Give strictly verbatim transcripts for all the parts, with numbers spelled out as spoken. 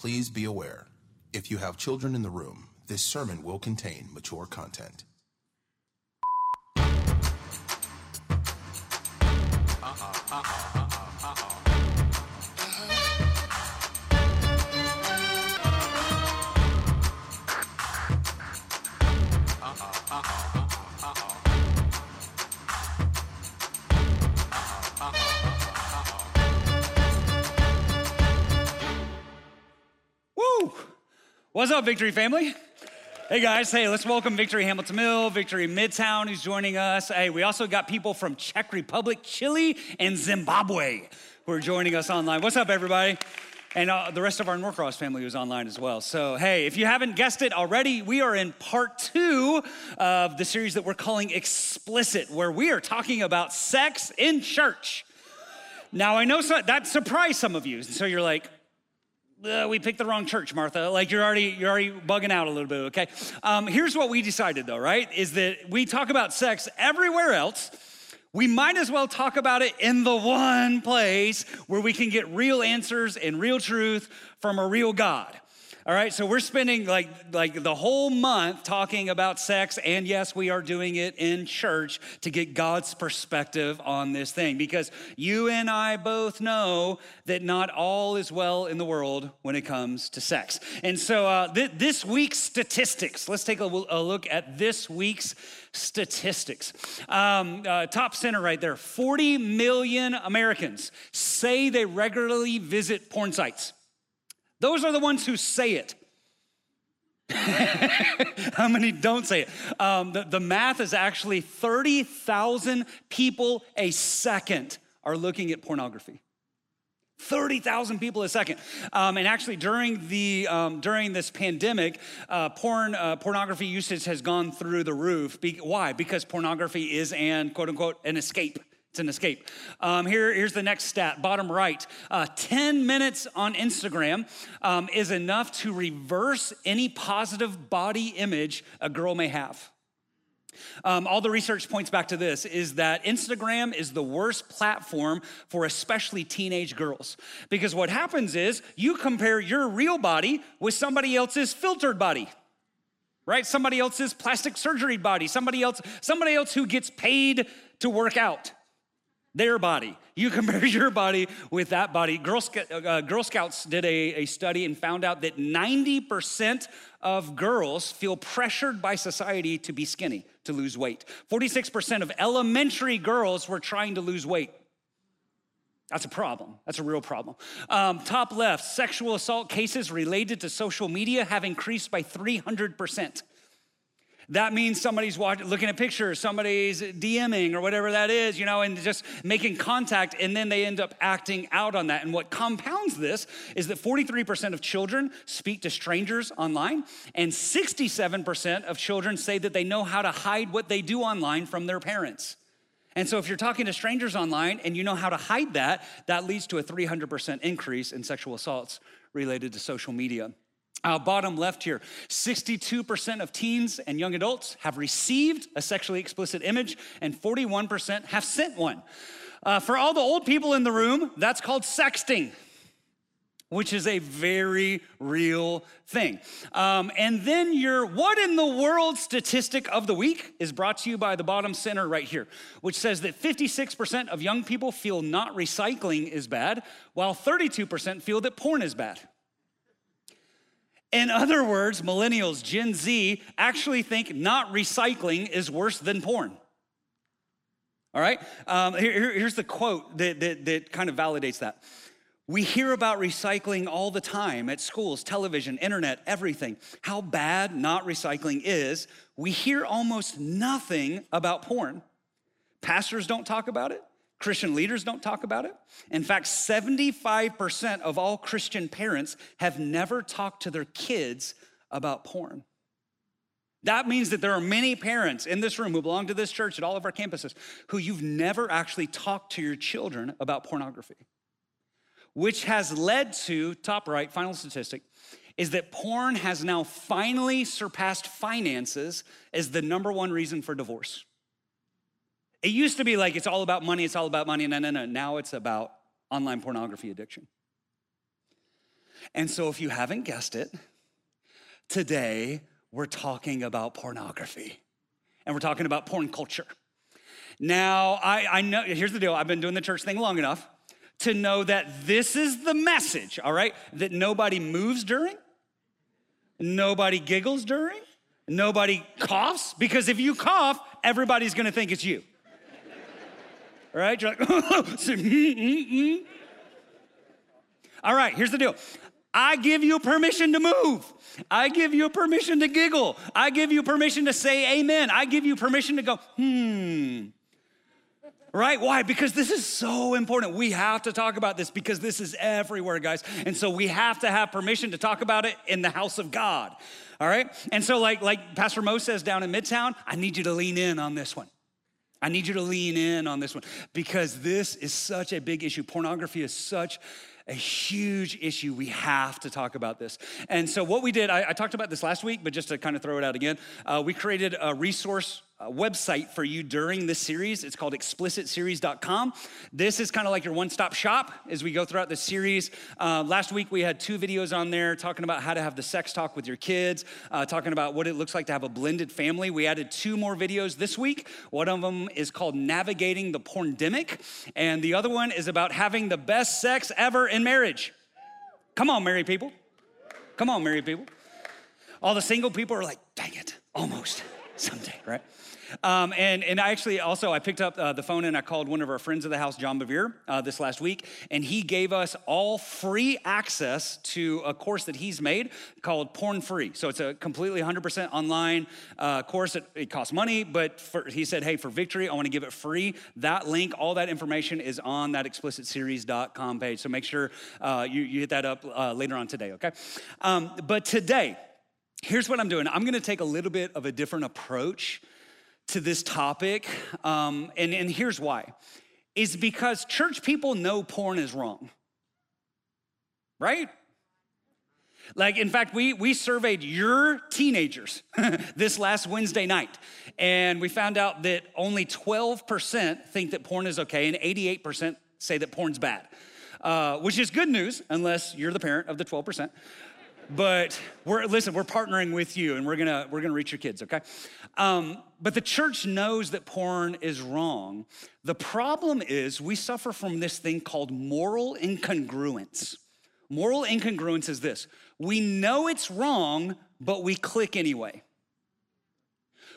Please be aware, if you have children in the room, this sermon will contain mature content. What's up, Victory family? Hey guys, hey, let's welcome Victory Hamilton Mill, Victory Midtown who's joining us. Hey, we also got people from Czech Republic, Chile, and Zimbabwe who are joining us online. What's up, everybody? And uh, the rest of our Norcross family who's online as well. So, hey, if you haven't guessed it already, we are in part two of the series that we're calling Explicit, where we are talking about sex in church. Now, I know so, that surprised some of you, so you're like, Uh, we picked the wrong church, Martha. Like you're already you're already bugging out a little bit, okay? Um, here's what we decided though, right? Is that we talk about sex everywhere else. We might as well talk about it in the one place where we can get real answers and real truth from a real God. All right, so we're spending like like the whole month talking about sex, and yes, we are doing it in church to get God's perspective on this thing, because you and I both know that not all is well in the world when it comes to sex. And so uh, th- this week's statistics, let's take a, w- a look at this week's statistics. Um, uh, top center right there, forty million Americans say they regularly visit porn sites. Those are the ones who say it. How many don't say it? Um, the, the math is actually thirty thousand people a second are looking at pornography. thirty thousand people a second. Um, and actually during the um, during this pandemic, uh, porn uh, pornography usage has gone through the roof. Be- why? Because pornography is an, quote unquote, an escape. It's an escape. Um, here, here's the next stat, bottom right. Uh, ten minutes on Instagram um, is enough to reverse any positive body image a girl may have. Um, all the research points back to this, is that Instagram is the worst platform for especially teenage girls. Because what happens is you compare your real body with somebody else's filtered body. Right? Somebody else's plastic surgery body. Somebody else, somebody else who gets paid to work out. Their body. You compare your body with that body. Girl, uh, Girl Scouts did a, a study and found out that ninety percent of girls feel pressured by society to be skinny, to lose weight. forty-six percent of elementary girls were trying to lose weight. That's a problem. That's a real problem. Um, top left, sexual assault cases related to social media have increased by three hundred percent. That means somebody's watching, looking at pictures, somebody's DMing or whatever that is, you know, and just making contact, and then they end up acting out on that. And what compounds this is that forty-three percent of children speak to strangers online, and sixty-seven percent of children say that they know how to hide what they do online from their parents. And so if you're talking to strangers online and you know how to hide that, that leads to a three hundred percent increase in sexual assaults related to social media. Uh, bottom left here, sixty-two percent of teens and young adults have received a sexually explicit image, and forty-one percent have sent one. Uh, for all the old people in the room, that's called sexting, which is a very real thing. Um, and then your what in the world statistic of the week is brought to you by the bottom center right here, which says that fifty-six percent of young people feel not recycling is bad, while thirty-two percent feel that porn is bad. In other words, millennials, Gen Z, actually think not recycling is worse than porn. All right? Um, here, here's the quote that, that, that kind of validates that. We hear about recycling all the time at schools, television, internet, everything. How bad not recycling is. We hear almost nothing about porn. Pastors don't talk about it. Christian leaders don't talk about it. In fact, seventy-five percent of all Christian parents have never talked to their kids about porn. That means that there are many parents in this room who belong to this church at all of our campuses who you've never actually talked to your children about pornography, which has led to, top right, final statistic, is that porn has now finally surpassed finances as the number one reason for divorce. It used to be like, it's all about money, it's all about money, no, no, no. Now it's about online pornography addiction. And so if you haven't guessed it, today we're talking about pornography and we're talking about porn culture. Now, I, I know, here's the deal. I've been doing the church thing long enough to know that this is the message, all right? That nobody moves during, nobody giggles during, nobody coughs, because if you cough, everybody's gonna think it's you. All right, you're like, all right, here's the deal. I give you permission to move. I give you permission to giggle. I give you permission to say amen. I give you permission to go, hmm. Right? Why? Because this is so important. We have to talk about this because this is everywhere, guys. And so we have to have permission to talk about it in the house of God. All right? And so like, like Pastor Mo says down in Midtown, I need you to lean in on this one. I need you to lean in on this one because this is such a big issue. Pornography is such a huge issue. We have to talk about this. And so what we did, I, I talked about this last week, but just to kind of throw it out again, uh, we created a resource uh, website for you during this series. It's called Explicit Series dot com. This is kind of like your one-stop shop as we go throughout the series. Uh, last week, we had two videos on there talking about how to have the sex talk with your kids, uh, talking about what it looks like to have a blended family. We added two more videos this week. One of them is called Navigating the Porndemic, and the other one is about having the best sex ever in marriage. Come on, married people. Come on, married people. All the single people are like, dang it, almost someday, right? Um, and, and I actually also, I picked up uh, the phone and I called one of our friends of the house, John Bevere, uh, this last week, and he gave us all free access to a course that he's made called Porn Free. So it's a completely one hundred percent online uh, course. It, it costs money, but for, he said, hey, for Victory, I wanna give it free. That link, all that information is on that Explicit Series dot com page. So make sure uh, you, you hit that up uh, later on today, okay? Um, but today, here's what I'm doing. I'm gonna take a little bit of a different approach to this topic, um, and, and here's why. It's because church people know porn is wrong, right? Like, in fact, we, we surveyed your teenagers this last Wednesday night, and we found out that only twelve percent think that porn is okay, and eighty-eight percent say that porn's bad, uh, which is good news, unless you're the parent of the twelve percent. But we're listen, we're partnering with you and we're gonna we're gonna reach your kids, okay? Um, but the church knows that porn is wrong. The problem is we suffer from this thing called moral incongruence. Moral incongruence is this: we know it's wrong, but we click anyway.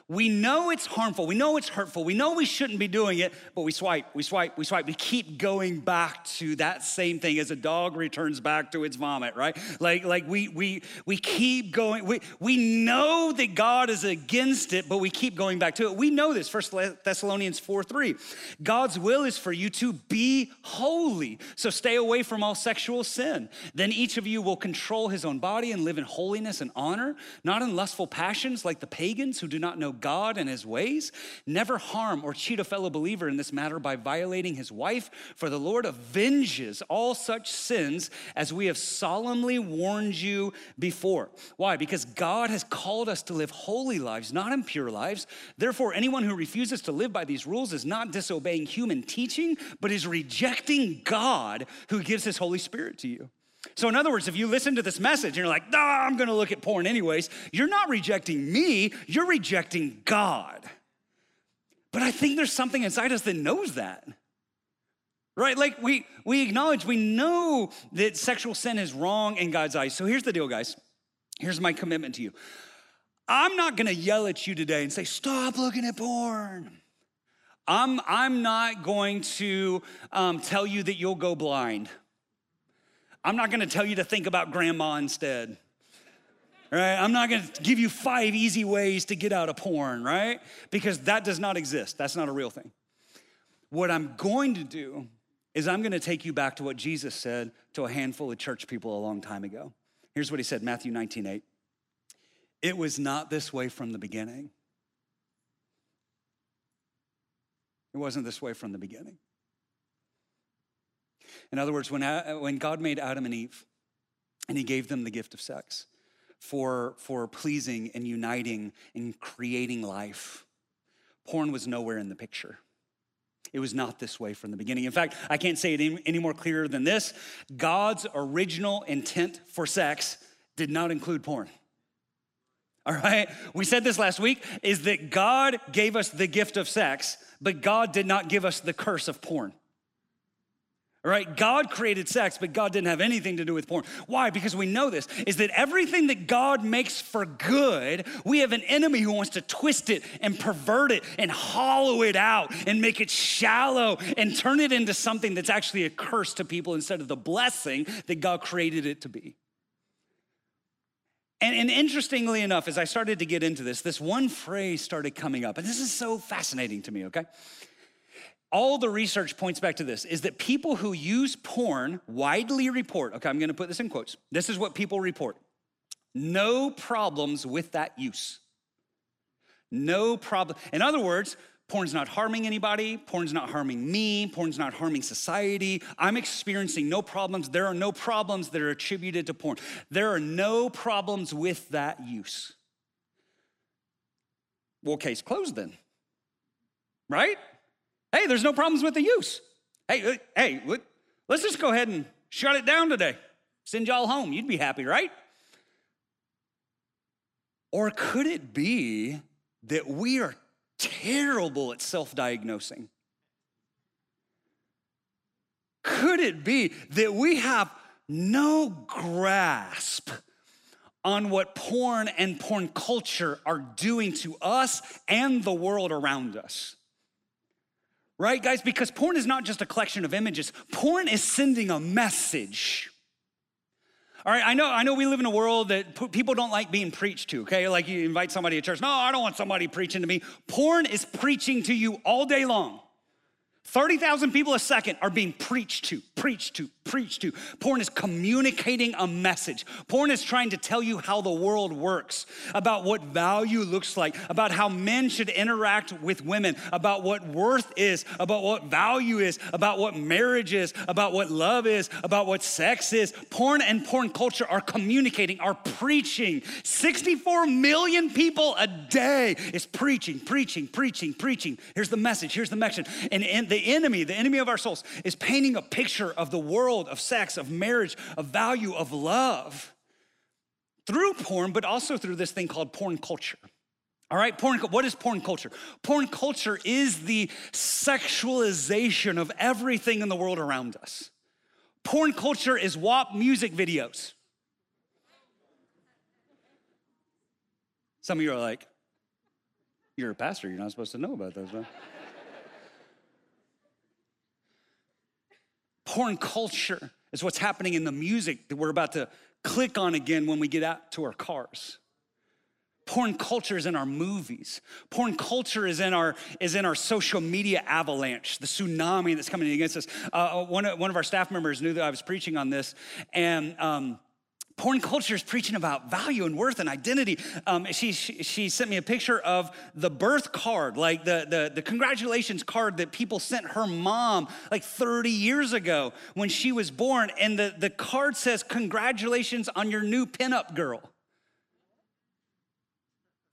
We know it's harmful, we know it's hurtful, we know we shouldn't be doing it, but we swipe, we swipe, we swipe. We keep going back to that same thing as a dog returns back to its vomit, right? Like, like we we we keep going, we, we know that God is against it, but we keep going back to it. We know this, First Thessalonians four three. God's will is for you to be holy, so stay away from all sexual sin. Then each of you will control his own body and live in holiness and honor, not in lustful passions like the pagans who do not know God and his ways. Never harm or cheat a fellow believer in this matter by violating his wife, for the Lord avenges all such sins, as we have solemnly warned you before. Why? Because God has called us to live holy lives, not impure lives. Therefore, anyone who refuses to live by these rules is not disobeying human teaching, but is rejecting God who gives his Holy Spirit to you. So in other words, if you listen to this message and you're like, oh, I'm gonna look at porn anyways, you're not rejecting me, you're rejecting God. But I think there's something inside us that knows that, right? Like we, we acknowledge, we know that sexual sin is wrong in God's eyes. So here's the deal, guys. Here's my commitment to you. I'm not gonna yell at you today and say, stop looking at porn. I'm, I'm not going to um, tell you that you'll go blind. I'm not gonna tell you to think about grandma instead, right? I'm not gonna give you five easy ways to get out of porn, right? Because that does not exist. That's not a real thing. What I'm going to do is I'm gonna take you back to what Jesus said to a handful of church people a long time ago. Here's what he said, Matthew nineteen eight. It was not this way from the beginning. It wasn't this way from the beginning. In other words, when, when God made Adam and Eve and he gave them the gift of sex for, for pleasing and uniting and creating life, porn was nowhere in the picture. It was not this way from the beginning. In fact, I can't say it any more clearer than this. God's original intent for sex did not include porn. All right? We said this last week, is that God gave us the gift of sex, but God did not give us the curse of porn. All right, God created sex, but God didn't have anything to do with porn. Why? Because we know this, is that everything that God makes for good, we have an enemy who wants to twist it and pervert it and hollow it out and make it shallow and turn it into something that's actually a curse to people instead of the blessing that God created it to be. And, and interestingly enough, as I started to get into this, this one phrase started coming up, and this is so fascinating to me, okay? All the research points back to this, is that people who use porn widely report, okay, I'm gonna put this in quotes. This is what people report. No problems with that use. No problem. In other words, porn's not harming anybody. Porn's not harming me. Porn's not harming society. I'm experiencing no problems. There are no problems that are attributed to porn. There are no problems with that use. Well, case closed then, right? Hey, there's no problems with the use. Hey, hey, let's just go ahead and shut it down today. Send y'all home. You'd be happy, right? Or could it be that we are terrible at self-diagnosing? Could it be that we have no grasp on what porn and porn culture are doing to us and the world around us? Right, guys? Because porn is not just a collection of images. Porn is sending a message. All right, I know I know we live in a world that people don't like being preached to, okay? Like you invite somebody to church. No, I don't want somebody preaching to me. Porn is preaching to you all day long. thirty thousand people a second are being preached to, preached to, preached to. Porn is communicating a message. Porn is trying to tell you how the world works, about what value looks like, about how men should interact with women, about what worth is, about what value is, about what marriage is, about what love is, about what sex is. Porn and porn culture are communicating, are preaching. sixty-four million people a day is preaching, preaching, preaching, preaching. Here's the message, here's the message. And, and the enemy, the enemy of our souls, is painting a picture of the world, of sex, of marriage, of value, of love through porn, but also through this thing called porn culture. All right, porn, what is porn culture? Porn culture is the sexualization of everything in the world around us. Porn culture is W A P music videos. Some of you are like, you're a pastor, you're not supposed to know about those, right? Porn culture is what's happening in the music that we're about to click on again when we get out to our cars. Porn culture is in our movies. Porn culture is in our is in our social media avalanche, the tsunami that's coming against us. Uh, one, one of our staff members knew that I was preaching on this, and um, porn culture is preaching about value and worth and identity. Um, she, she she sent me a picture of the birth card, like the, the, the congratulations card that people sent her mom like thirty years ago when she was born. And the, the card says, congratulations on your new pinup girl.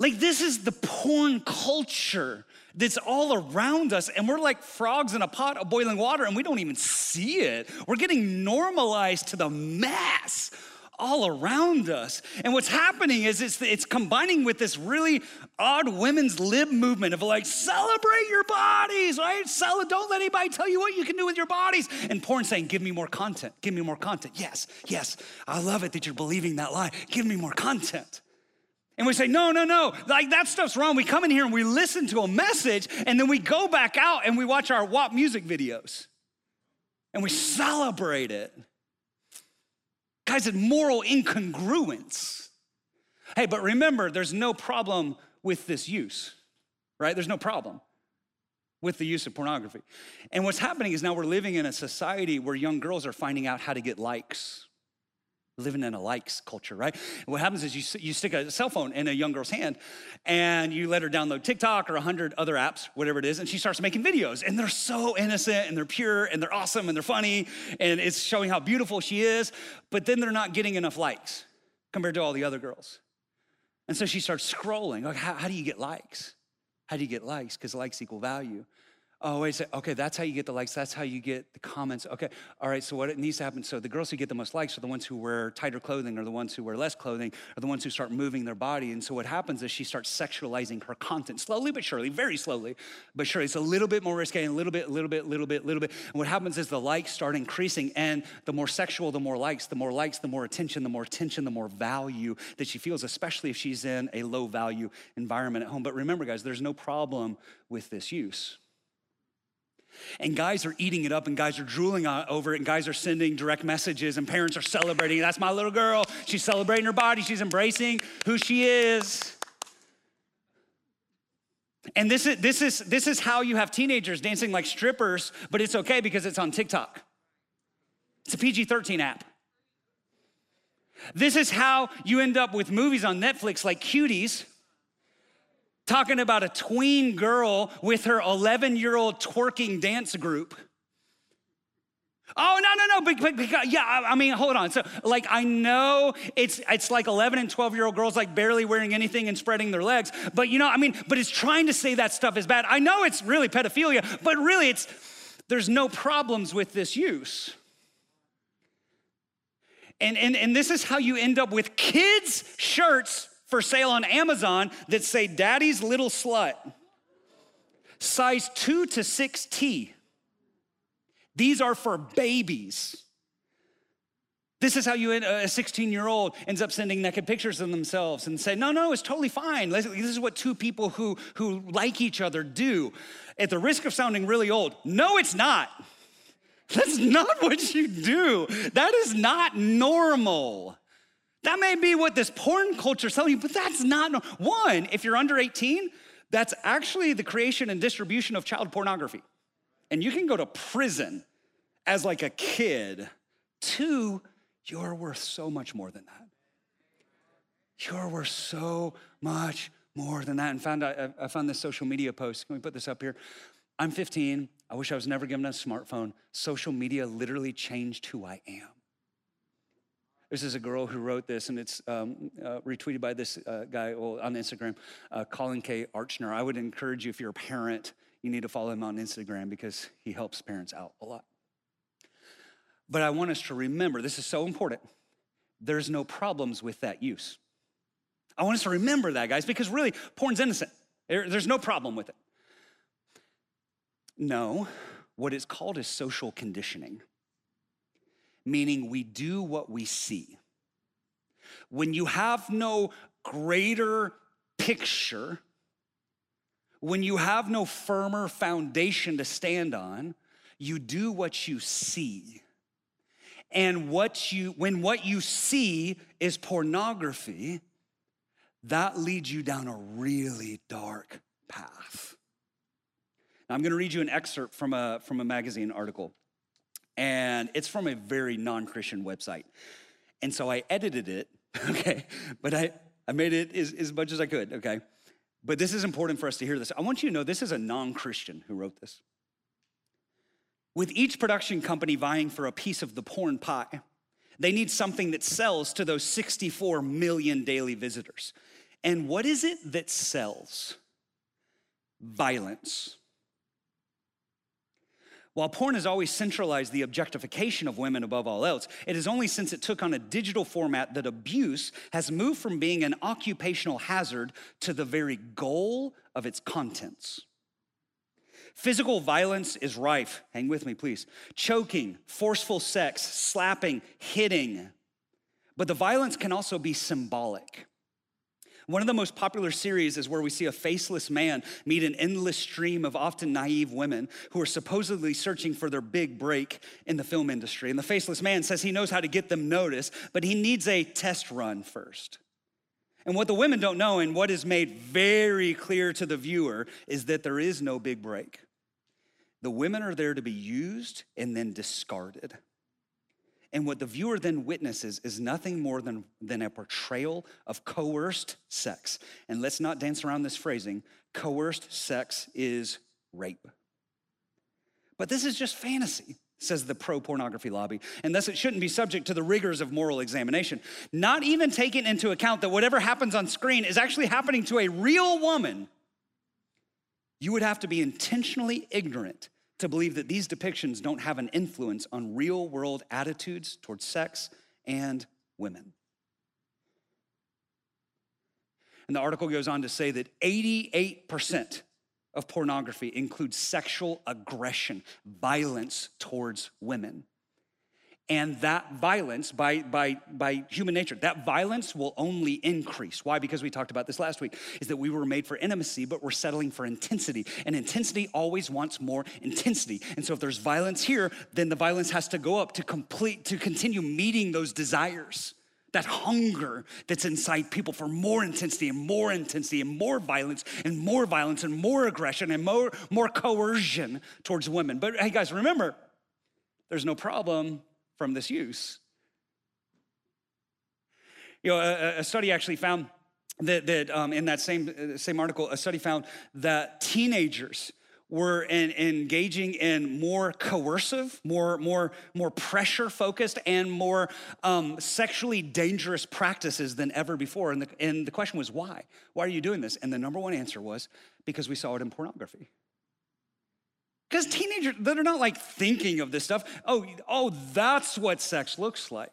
Like, this is the porn culture that's all around us, and we're like frogs in a pot of boiling water, and we don't even see it. We're getting normalized to the mess all around us. And what's happening is it's it's combining with this really odd women's lib movement of like, celebrate your bodies, right? Don't let anybody tell you what you can do with your bodies. And porn saying, give me more content, give me more content. Yes, yes, I love it that you're believing that lie. Give me more content. And we say, no, no, no, like that stuff's wrong. We come in here and we listen to a message, and then we go back out and we watch our W A P music videos and we celebrate it. Guys, it's moral incongruence. Hey, but remember, there's no problem with this use, right? There's no problem with the use of pornography. And what's happening is now we're living in a society where young girls are finding out how to get likes. Living in a likes culture, right? What happens is you, you stick a cell phone in a young girl's hand and you let her download TikTok or a hundred other apps, whatever it is, and she starts making videos, and they're so innocent and they're pure and they're awesome and they're funny and it's showing how beautiful she is, but then they're not getting enough likes compared to all the other girls. And so she starts scrolling. Like, how, how do you get likes? How do you get likes? Because likes equal value. Oh, wait a second. Okay, that's how you get the likes. That's how you get the comments. Okay, all right, so what needs to happen, so the girls who get the most likes are the ones who wear tighter clothing or the ones who wear less clothing or the ones who start moving their body. And so what happens is she starts sexualizing her content slowly but surely, very slowly, but surely. It's a little bit more risque and a little bit, little bit, little bit, little bit. And what happens is the likes start increasing, and the more sexual, the more likes, the more likes, the more attention, the more attention, the more value that she feels, especially if she's in a low-value environment at home. But remember, guys, there's no problem with this use. And guys are eating it up, and guys are drooling over it, and guys are sending direct messages, and parents are celebrating. That's my little girl. She's celebrating her body. She's embracing who she is. And this is this is this is how you have teenagers dancing like strippers, but it's okay because it's on TikTok. It's a P G thirteen app. This is how you end up with movies on Netflix like Cuties, talking about a tween girl with her eleven-year-old twerking dance group. Oh, no, no, no, but, but, but yeah, I, I mean, hold on. So, like, I know it's it's like eleven and twelve-year-old girls like barely wearing anything and spreading their legs, but, you know, I mean, but it's trying to say that stuff is bad. I know it's really pedophilia, but really it's, there's no problems with this use. And, and, and this is how you end up with kids' shirts for sale on Amazon that say, "Daddy's Little Slut, size two to six T. These are for babies. This is how you, a sixteen-year-old ends up sending naked pictures of themselves and say, no, no, it's totally fine. This is what two people who, who like each other do. At the risk of sounding really old, no, it's not. That's not what you do. That is not normal. That may be what this porn culture is telling you, but that's not normal. One, if you're under eighteen, that's actually the creation and distribution of child pornography. And you can go to prison as like a kid. Two, you're worth so much more than that. You're worth so much more than that. And found I, I found this social media post. Can we put this up here? I'm fifteen. I wish I was never given a smartphone. Social media literally changed who I am. This is a girl who wrote this, and it's um, uh, retweeted by this uh, guy well, on Instagram, uh, Colin K. Archner. I would encourage you, if you're a parent, you need to follow him on Instagram because he helps parents out a lot. But I want us to remember, this is so important, there's no problems with that use. I want us to remember that, guys, because really, porn's innocent. There, there's no problem with it. No, what it's called is social conditioning, meaning we do what we see. When you have no greater picture, when you have no firmer foundation to stand on, you do what you see. And what you, when what you see is pornography, that leads you down a really dark path. Now, I'm gonna read you an excerpt from a, from a magazine article. And it's from a very non-Christian website. And so I edited it, okay? But I, I made it as, as much as I could, okay? But this is important for us to hear this. I want you to know this is a non-Christian who wrote this. With each production company vying for a piece of the porn pie, they need something that sells to those sixty-four million daily visitors. And what is it that sells? Violence. While porn has always centralized the objectification of women above all else, it is only since it took on a digital format that abuse has moved from being an occupational hazard to the very goal of its contents. Physical violence is rife. Hang with me, please. Choking, forceful sex, slapping, hitting. But the violence can also be symbolic. One of the most popular series is where we see a faceless man meet an endless stream of often naive women who are supposedly searching for their big break in the film industry. And the faceless man says he knows how to get them noticed, but he needs a test run first. And what the women don't know, and what is made very clear to the viewer, is that there is no big break. The women are there to be used and then discarded. And what the viewer then witnesses is nothing more than, than a portrayal of coerced sex. And let's not dance around this phrasing. Coerced sex is rape. But this is just fantasy, says the pro-pornography lobby, and thus it shouldn't be subject to the rigors of moral examination. Not even taking into account that whatever happens on screen is actually happening to a real woman You would have to be intentionally ignorant to believe that these depictions don't have an influence on real-world attitudes towards sex and women. And the article goes on to say that eighty-eight percent of pornography includes sexual aggression, violence towards women. And that violence, by, by, by human nature, that violence will only increase. Why? Because we talked about this last week, is that we were made for intimacy, but we're settling for intensity. And intensity always wants more intensity. And so if there's violence here, then the violence has to go up to complete, to continue meeting those desires, that hunger that's inside people for more intensity and more intensity and more violence and more violence and more aggression and more, more coercion towards women. But hey guys, remember, there's no problem from this use. You know, a, a study actually found that, that um, in that same, same article, a study found that teenagers were in, engaging in more coercive, more, more, more pressure-focused, and more um, sexually dangerous practices than ever before. And the, and the question was, why? Why are you doing this? And the number one answer was, because we saw it in pornography. Because teenagers, they're not like thinking of this stuff. Oh, oh, that's what sex looks like.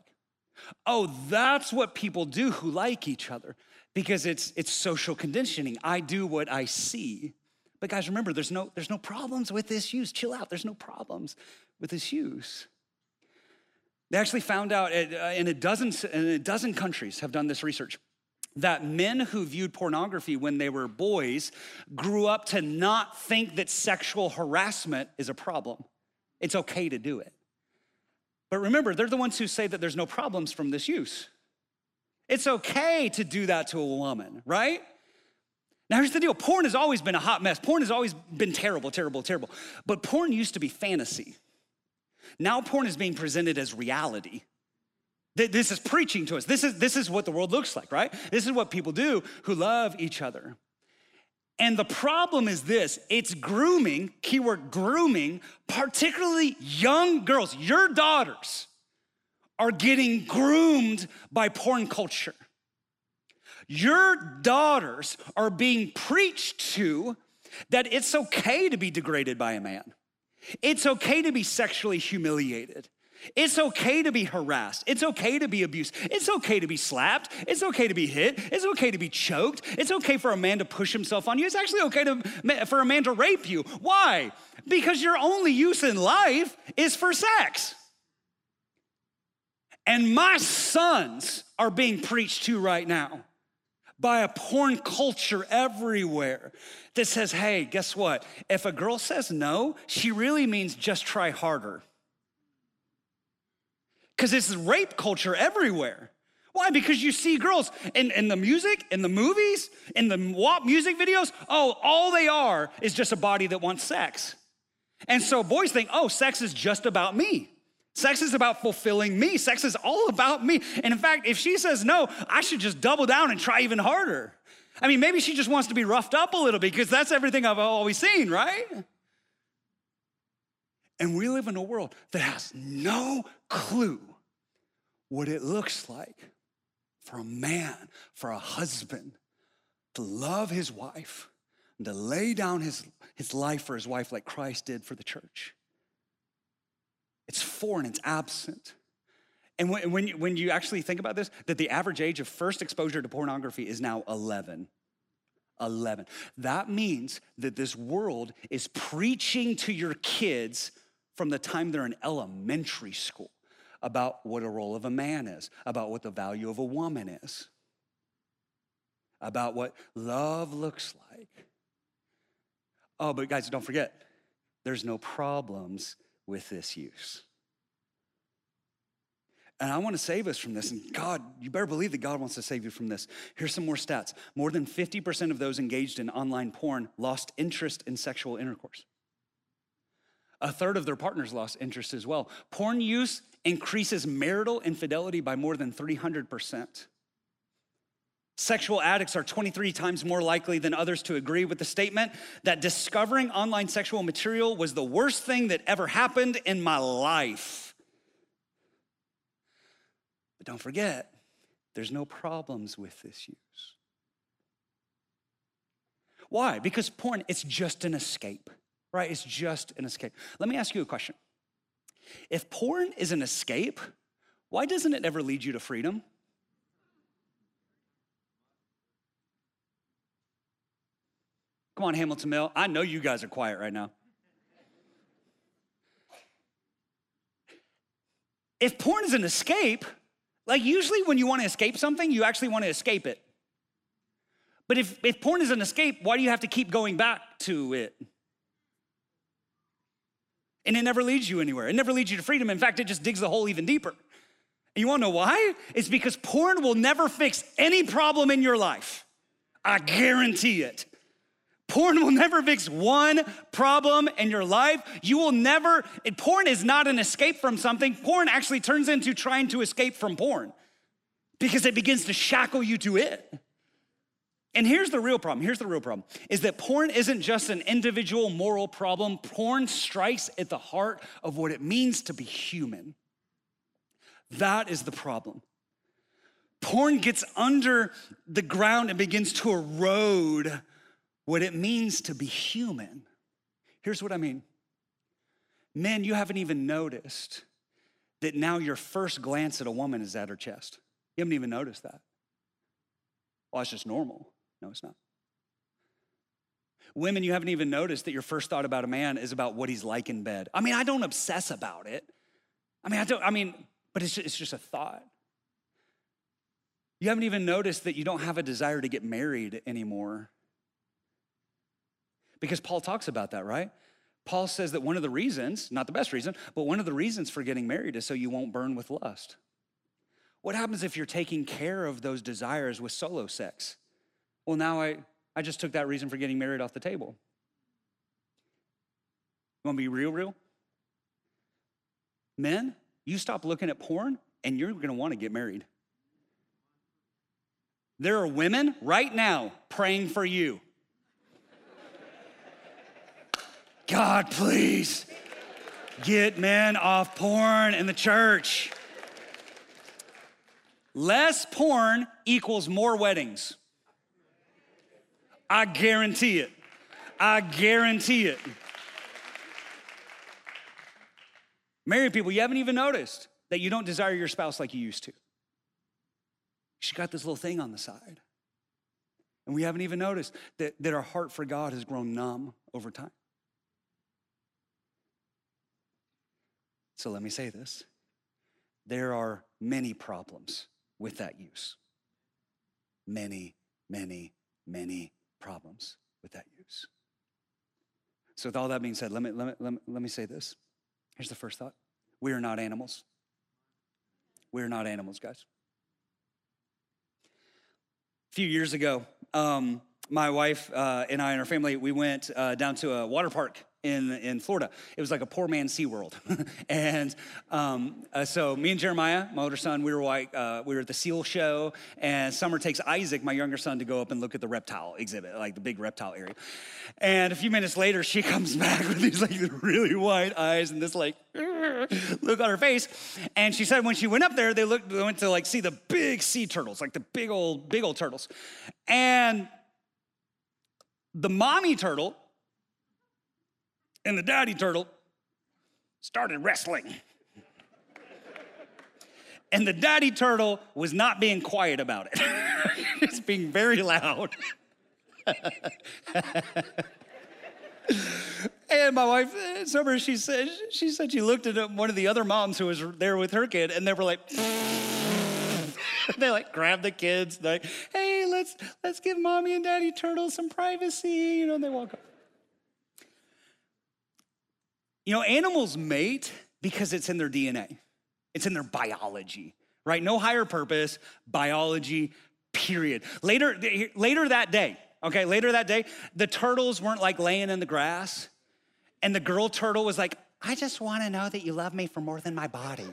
Oh, that's what people do who like each other. Because it's it's social conditioning. I do what I see. But guys, remember, there's no there's no problems with this use. Chill out. There's no problems with this use. They actually found out in a dozen in a dozen countries have done this research, that men who viewed pornography when they were boys grew up to not think that sexual harassment is a problem. It's okay to do it. But remember, they're the ones who say that there's no problems from this use. It's okay to do that to a woman, right? Now here's the deal, porn has always been a hot mess. Porn has always been terrible, terrible, terrible. But porn used to be fantasy. Now porn is being presented as reality. This is preaching to us. This is, this is what the world looks like, right? This is what people do who love each other. And the problem is this, it's grooming, keyword grooming, particularly young girls. Your daughters are getting groomed by porn culture. Your daughters are being preached to that it's okay to be degraded by a man. It's okay to be sexually humiliated. It's okay to be harassed. It's okay to be abused. It's okay to be slapped. It's okay to be hit. It's okay to be choked. It's okay for a man to push himself on you. It's actually okay to, for a man to rape you. Why? Because your only use in life is for sex. And my sons are being preached to right now by a porn culture everywhere that says, hey, guess what? If a girl says no, she really means just try harder. Because it's rape culture everywhere. Why? Because you see girls in, in the music, in the movies, in the W A P music videos, oh, all they are is just a body that wants sex. And so boys think, oh, sex is just about me. Sex is about fulfilling me. Sex is all about me. And in fact, if she says no, I should just double down and try even harder. I mean, maybe she just wants to be roughed up a little bit because that's everything I've always seen, right? And we live in a world that has no clue what it looks like for a man, for a husband to love his wife, and to lay down his, his life for his wife like Christ did for the church. It's foreign, it's absent. And when, when, you, when you actually think about this, that the average age of first exposure to pornography is now eleven. eleven. That means that this world is preaching to your kids from the time they're in elementary school about what a role of a man is, about what the value of a woman is, about what love looks like. Oh, but guys, don't forget, there's no problems with this use. And I want to save us from this. And God, you better believe that God wants to save you from this. Here's some more stats. More than fifty percent of those engaged in online porn lost interest in sexual intercourse. A third of their partners lost interest as well. Porn use increases marital infidelity by more than three hundred percent. Sexual addicts are twenty-three times more likely than others to agree with the statement that discovering online sexual material was the worst thing that ever happened in my life. But don't forget, there's no problems with this use. Why? Because porn, it's just an escape, right? It's just an escape. Let me ask you a question. If porn is an escape, why doesn't it ever lead you to freedom? Come on, Hamilton Mill. I know you guys are quiet right now. If porn is an escape, like usually when you want to escape something, you actually want to escape it. But if, if porn is an escape, why do you have to keep going back to it? And it never leads you anywhere. It never leads you to freedom. In fact, it just digs the hole even deeper. And you wanna know why? It's because porn will never fix any problem in your life. I guarantee it. Porn will never fix one problem in your life. You will never, porn is not an escape from something. Porn actually turns into trying to escape from porn because it begins to shackle you to it. And here's the real problem, here's the real problem, is that porn isn't just an individual moral problem. Porn strikes at the heart of what it means to be human. That is the problem. Porn gets under the ground and begins to erode what it means to be human. Here's what I mean. Men, you haven't even noticed that now your first glance at a woman is at her chest. You haven't even noticed that. Well, it's just normal. No, it's not. Women, you haven't even noticed that your first thought about a man is about what he's like in bed. I mean, I don't obsess about it. I mean, I don't, I mean, but it's just, it's just a thought. You haven't even noticed that you don't have a desire to get married anymore. Because Paul talks about that, right? Paul says that one of the reasons, not the best reason, but one of the reasons for getting married is so you won't burn with lust. What happens if you're taking care of those desires with solo sex? Well, now I, I just took that reason for getting married off the table. You wanna be real, real? Men, you stop looking at porn and you're gonna wanna get married. There are women right now praying for you. God, please get men off porn in the church. Less porn equals more weddings. I guarantee it. I guarantee it. Married people, you haven't even noticed that you don't desire your spouse like you used to. She got this little thing on the side. And we haven't even noticed that, that our heart for God has grown numb over time. So let me say this. There are many problems with that use. Many, many, many problems with that use. So with all that being said, let me, let me, let me, let me say this. Here's the first thought. We are not animals. We are not animals, guys. A few years ago, um, my wife uh, and I and our family, we went uh, down to a water park in in Florida. It was like a poor man's Sea World. and um, uh, so me and Jeremiah, my older son, we were like, uh, we were at the seal show, and Summer takes Isaac, my younger son, to go up and look at the reptile exhibit, like the big reptile area. And a few minutes later, she comes back with these like really wide eyes and this like look on her face. And she said when she went up there, they looked, they went to like see the big sea turtles, like the big old, big old turtles. And the mommy turtle and the daddy turtle started wrestling. And the daddy turtle was not being quiet about it. It's being very loud. And my wife, Summer, she said, she said she looked at one of the other moms who was there with her kid, and they were like, they like grabbed the kids, they're like, hey, let's, let's give mommy and daddy turtle some privacy, you know, and they walk up. You know, animals mate because it's in their D N A. It's in their biology, right? No higher purpose, biology, period. Later, later that day, okay, later that day, the turtles weren't like laying in the grass, and the girl turtle was like, I just wanna know that you love me for more than my body.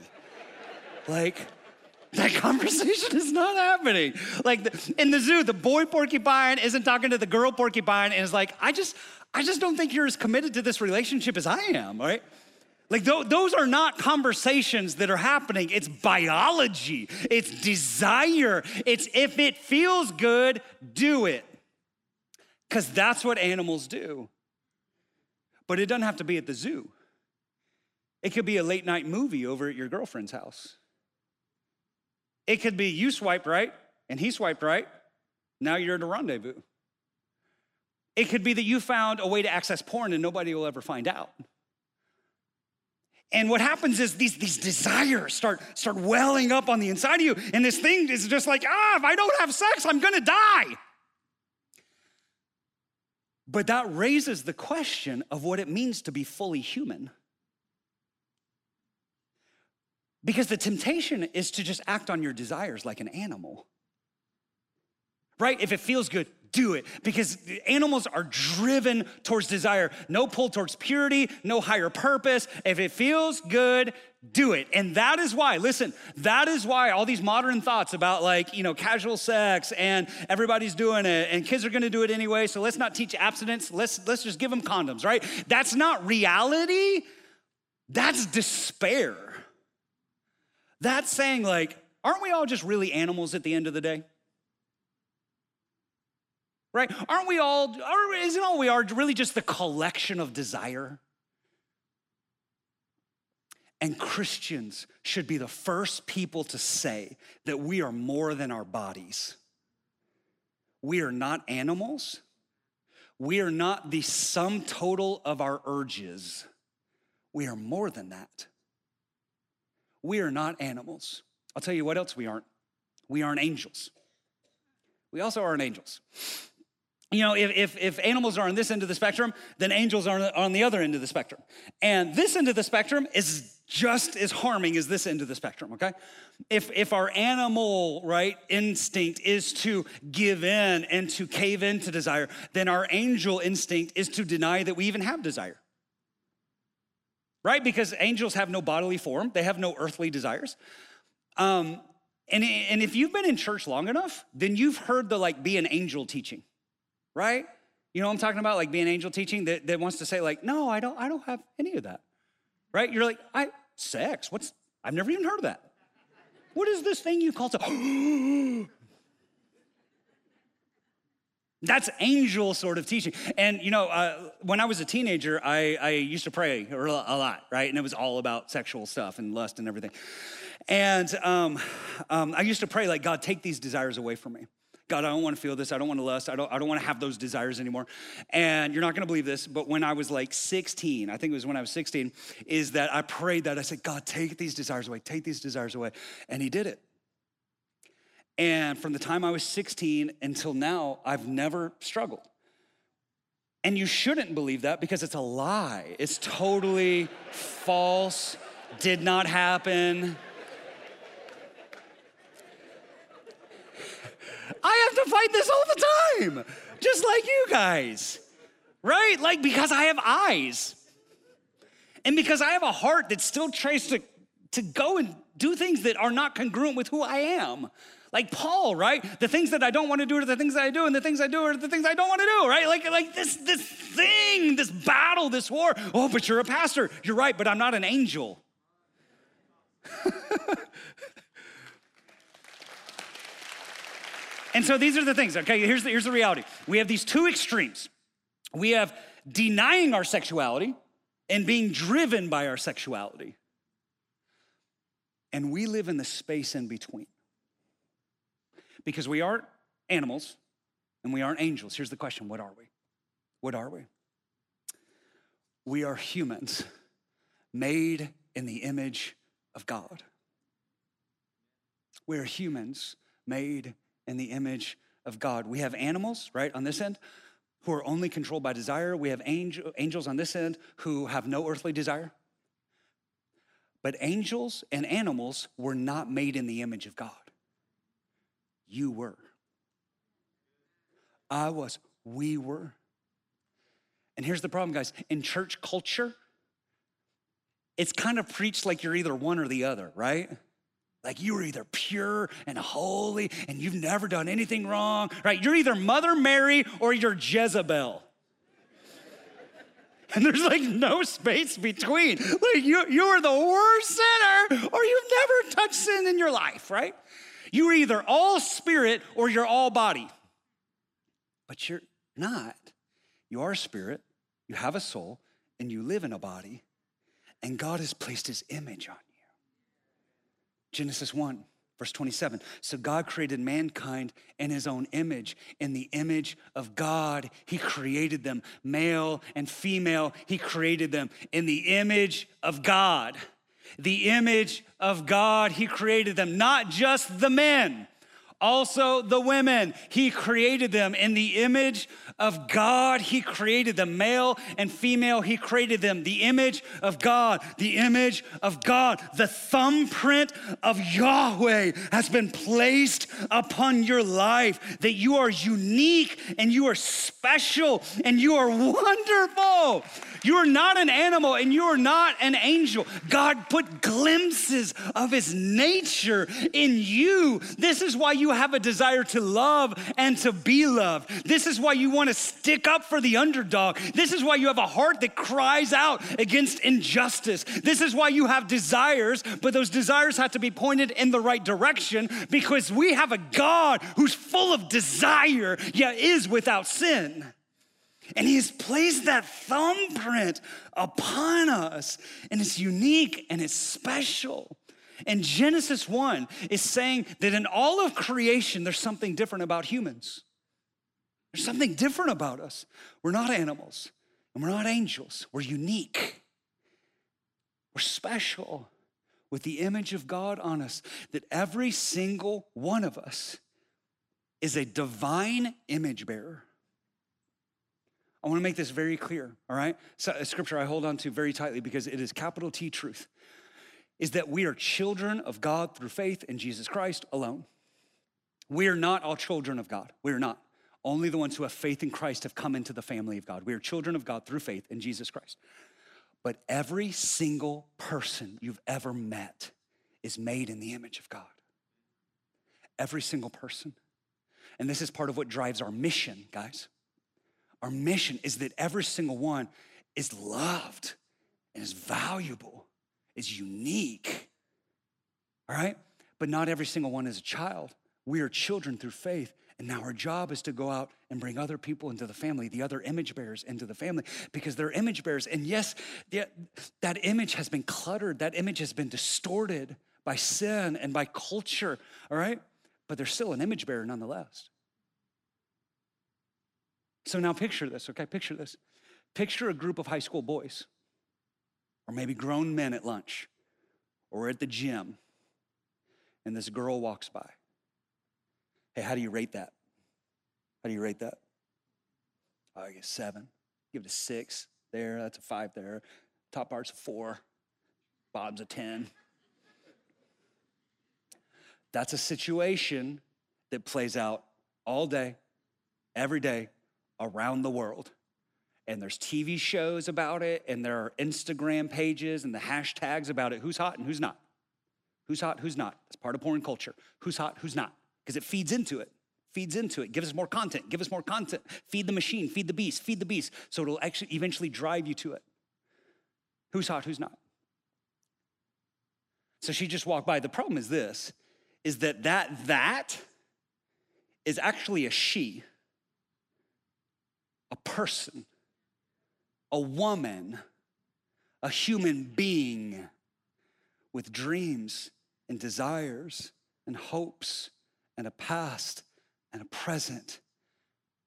Like, that conversation is not happening. Like, the, in the zoo, the boy porcupine isn't talking to the girl porcupine and is like, I just, I just don't think you're as committed to this relationship as I am, right? Like th- those are not conversations that are happening. It's biology, it's desire. It's if it feels good, do it. because that's what animals do. But it doesn't have to be at the zoo. It could be a late night movie over at your girlfriend's house. It could be you swipe right and he swiped right. Now you're at a rendezvous. It could be that you found a way to access porn and nobody will ever find out. And what happens is these, these desires start, start welling up on the inside of you. And this thing is just like, ah, if I don't have sex, I'm gonna die. But that raises the question of what it means to be fully human. Because the temptation is to just act on your desires like an animal, right? If it feels good, do it, because animals are driven towards desire. No pull towards purity, no higher purpose. If it feels good, do it. And that is why, listen, that is why all these modern thoughts about like, you know, casual sex and everybody's doing it and kids are gonna do it anyway, so let's not teach abstinence, let's, let's just give them condoms, right? That's not reality, that's despair. That's saying like, aren't we all just really animals at the end of the day? Right? Aren't we all, or isn't all we are really just the collection of desire? And Christians should be the first people to say that we are more than our bodies. We are not animals. We are not the sum total of our urges. We are more than that. We are not animals. I'll tell you what else we aren't. We aren't angels. We also aren't angels. You know, if, if, if animals are on this end of the spectrum, then angels are on the other end of the spectrum. And this end of the spectrum is just as harming as this end of the spectrum, okay? If, if our animal, right, instinct is to give in and to cave in to desire, then our angel instinct is to deny that we even have desire, right? Because angels have no bodily form. They have no earthly desires. Um, and, and if you've been in church long enough, then you've heard the like be an angel teaching. Right? You know what I'm talking about? Like being angel teaching that, that wants to say like, no, I don't I don't have any of that. Right? You're like, I sex, what's, I've never even heard of that. What is this thing you call to? That's angel sort of teaching. And you know, uh, when I was a teenager, I, I used to pray a lot, right? And it was all about sexual stuff and lust and everything. And um, um, I used to pray like, God, take these desires away from me. God, I don't want to feel this. I don't want to lust. I don't, I don't want to have those desires anymore. And you're not going to believe this, but when I was like sixteen, I think it was when I was sixteen, is that I prayed that. I said, God, take these desires away. Take these desires away. And he did it. And from the time I was sixteen until now, I've never struggled. And you shouldn't believe that because it's a lie. It's totally false. Did not happen. I have to fight this all the time, just like you guys, right? Like, because I have eyes and because I have a heart that still tries to, to go and do things that are not congruent with who I am. Like Paul, right? The things that I don't want to do are the things that I do, and the things I do are the things I don't want to do, right? Like, like this, this thing, this battle, this war. Oh, but you're a pastor. You're right, but I'm not an angel. And so these are the things, okay? Here's the, here's the reality. We have these two extremes. We have denying our sexuality and being driven by our sexuality. And we live in the space in between. Because we aren't animals and we aren't angels. Here's the question, what are we? What are we? We are humans made in the image of God. We are humans made in the image of God. We have animals, right, on this end, who are only controlled by desire. We have angel, angels on this end who have no earthly desire. But angels and animals were not made in the image of God. You were. I was. We were. And here's the problem, guys. In church culture, it's kind of preached like you're either one or the other, right? Like you were either pure and holy and you've never done anything wrong, right? You're either Mother Mary or you're Jezebel. And there's like no space between. Like you, you are the worst sinner or you've never touched sin in your life, right? You're either all spirit or you're all body. But you're, not. You are a spirit, you have a soul, and you live in a body, and God has placed his image on you. Genesis one. Verse twenty-seven, so God created mankind in his own image. In the image of God, he created them. Male and female, he created them. In the image of God, the image of God, he created them. Not just the men, also the women. He created them. In the image of God, he created them. Male and female, he created them. The image of God, the image of God, the thumbprint of Yahweh has been placed upon your life, that you are unique and you are special and you are wonderful. You are not an animal and you are not an angel. God put glimpses of his nature in you. This is why you have a desire to love and to be loved. This is why you want to stick up for the underdog. This is why you have a heart that cries out against injustice. This is why you have desires, but those desires have to be pointed in the right direction, because we have a God who's full of desire, yet is without sin. And he has placed that thumbprint upon us, and it's unique and it's special. And Genesis one is saying that in all of creation, there's something different about humans. There's something different about us. We're not animals, and we're not angels. We're unique. We're special with the image of God on us, that every single one of us is a divine image bearer. I want to make this very clear, all right? So a scripture I hold on to very tightly, because it is capital T truth, is that we are children of God through faith in Jesus Christ alone. We are not all children of God. We are not. Only the ones who have faith in Christ have come into the family of God. We are children of God through faith in Jesus Christ. But every single person you've ever met is made in the image of God. Every single person. And this is part of what drives our mission, guys. Our mission is that every single one is loved and is valuable, is unique, all right? But not every single one is a child. We are children through faith. And now our job is to go out and bring other people into the family, the other image bearers into the family, because they're image bearers. And yes, that image has been cluttered. That image has been distorted by sin and by culture, all right? But they're still an image bearer nonetheless. So now picture this, okay? Picture this. Picture a group of high school boys, or maybe grown men at lunch or at the gym, and this girl walks by. Hey, how do you rate that? How do you rate that? Oh, I guess seven. Give it a six there. That's a five there. Top part's a four. Bottom's a ten. That's a situation that plays out all day, every day, around the world. And there's T V shows about it, and there are Instagram pages and the hashtags about it. Who's hot and who's not? Who's hot, who's not? That's part of porn culture. Who's hot, who's not? Because it feeds into it, feeds into it, gives us more content, give us more content, feed the machine, feed the beast, feed the beast. So it'll actually eventually drive you to it. Who's hot, who's not? So she just walked by. The problem is this, is that that, that is actually a she, a person, a woman, a human being with dreams and desires and hopes and a past and a present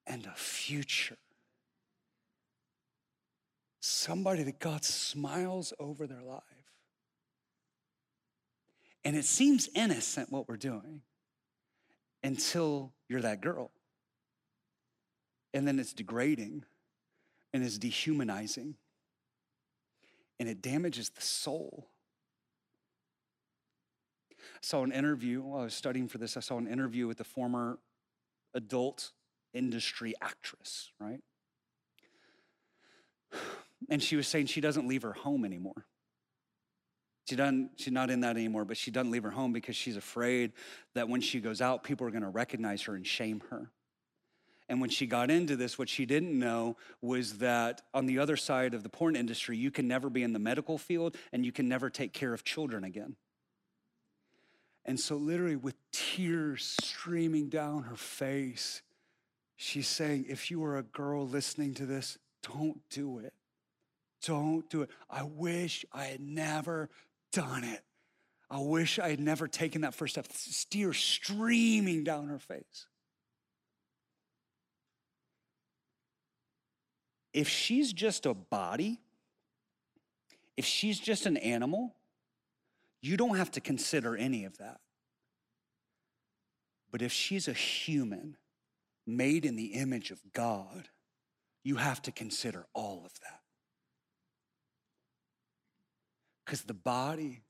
and a future. Somebody that God smiles over their life. And it seems innocent what we're doing until you're that girl. And then it's degrading and it's dehumanizing and it damages the soul. I saw an interview, while I was studying for this, I saw an interview with a former adult industry actress, right? And she was saying she doesn't leave her home anymore. She doesn't, she's not in that anymore, but she doesn't leave her home because she's afraid that when she goes out, people are gonna recognize her and shame her. And when she got into this, what she didn't know was that on the other side of the porn industry, you can never be in the medical field and you can never take care of children again. And so literally with tears streaming down her face, She's saying, if you are a girl listening to this, don't do it. Don't do it. I wish I had never done it. I wish I had never taken that first step. Tears streaming down her face. If she's just a body, if she's just an animal, you don't have to consider any of that. But if she's a human made in the image of God, you have to consider all of that. Because the body,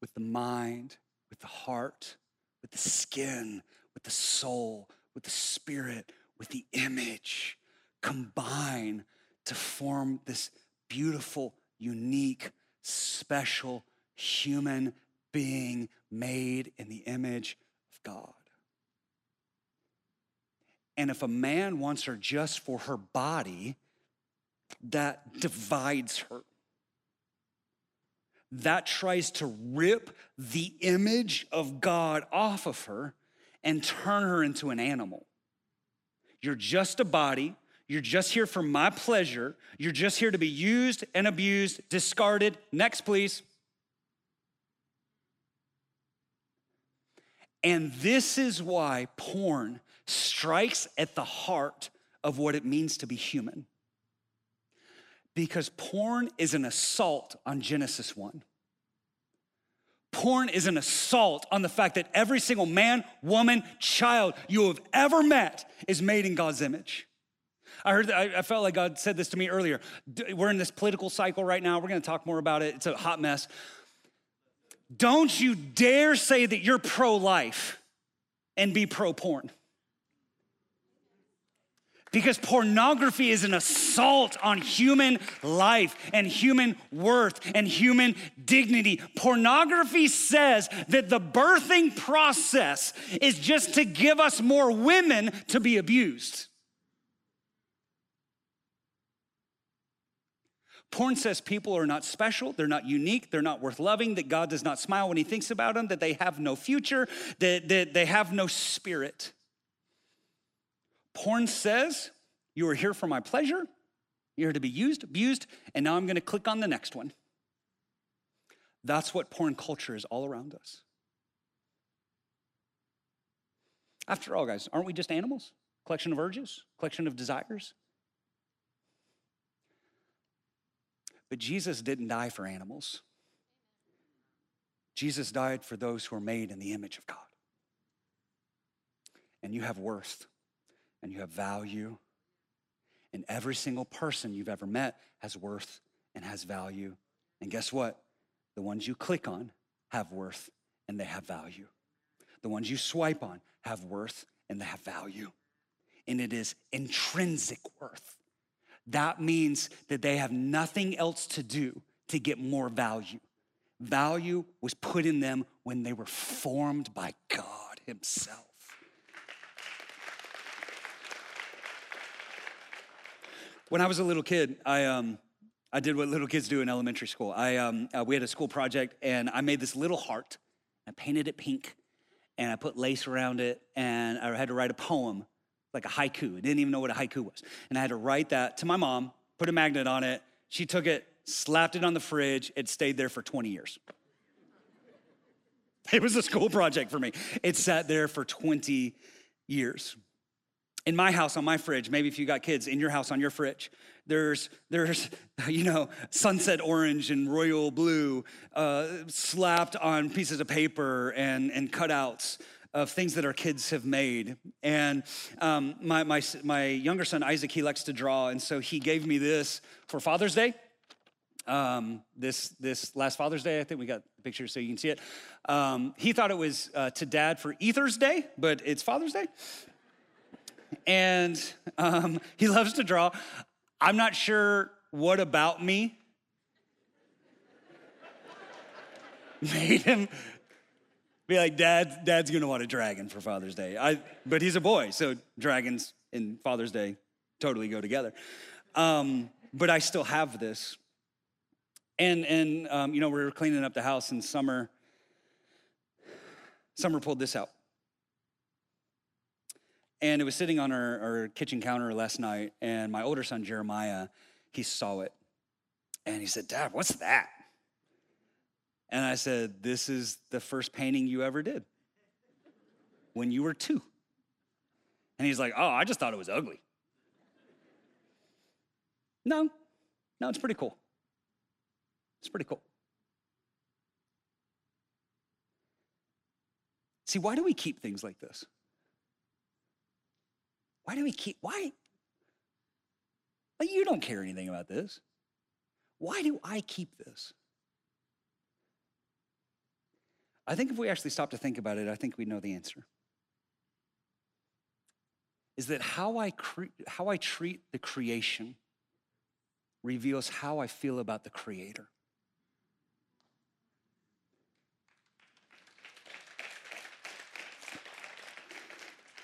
with the mind, with the heart, with the skin, with the soul, with the spirit, with the image, combine to form this beautiful, unique, special human being made in the image of God. And if a man wants her just for her body, that divides her. That tries to rip the image of God off of her and turn her into an animal. You're just a body. You're just here for my pleasure. You're just here to be used and abused, discarded. Next, please. And this is why porn strikes at the heart of what it means to be human. Because porn is an assault on Genesis one. Porn is an assault on the fact that every single man, woman, child you have ever met is made in God's image. I heard that, I felt like God said this to me earlier. We're in this political cycle right now. We're going to talk more about it. It's a hot mess. Don't you dare say that you're pro-life and be pro-porn. Because pornography is an assault on human life and human worth and human dignity. Pornography says that the birthing process is just to give us more women to be abused. Porn says people are not special, they're not unique, they're not worth loving, that God does not smile when he thinks about them, that they have no future, that, that they have no spirit. Porn says, you are here for my pleasure, you're here to be used, abused, and now I'm gonna click on the next one. That's what porn culture is all around us. After all, guys, aren't we just animals? Collection of urges, collection of desires. But Jesus didn't die for animals. Jesus died for those who are made in the image of God. And you have worth, and you have value, and every single person you've ever met has worth and has value. And guess what? The ones you click on have worth, and they have value. The ones you swipe on have worth, and they have value. And it is intrinsic worth. That means that they have nothing else to do to get more value. Value was put in them when they were formed by God himself. When I was a little kid, I um, I did what little kids do in elementary school. I um, uh, we had a school project, and I made this little heart. I painted it pink, and I put lace around it, and I had to write a poem, like a haiku. I didn't even know what a haiku was. And I had to write that to my mom, put a magnet on it. She took it, slapped it on the fridge. It stayed there for twenty years. It was a school project for me. It sat there for twenty years. In my house, on my fridge, maybe if you got kids, in your house, on your fridge, there's, there's you know, sunset orange and royal blue uh, slapped on pieces of paper and, and cutouts of things that our kids have made. And um, my, my my younger son, Isaac, he likes to draw, and so he gave me this for Father's Day. Um, this this last Father's Day, I think we got the picture so you can see it. Um, he thought it was uh, to Dad for Ether's Day, but it's Father's Day. And um, he loves to draw. I'm not sure what about me made him be like, Dad, Dad's gonna want a dragon for Father's Day. I, but he's a boy, so dragons and Father's Day totally go together. Um, but I still have this. And, and um, you know, we were cleaning up the house, and Summer, Summer pulled this out. And it was sitting on our, our kitchen counter last night, and my older son, Jeremiah, he saw it. And he said, "Dad, what's that?" And I said, "This is the first painting you ever did when you were two." And he's like, "Oh, I just thought it was ugly." No, no, it's pretty cool. It's pretty cool. See, why do we keep things like this? Why do we keep, why? Like, you don't care anything about this. Why do I keep this? I think if we actually stop to think about it, I think we know the answer. Is that how I cre- how I treat the creation reveals how I feel about the Creator.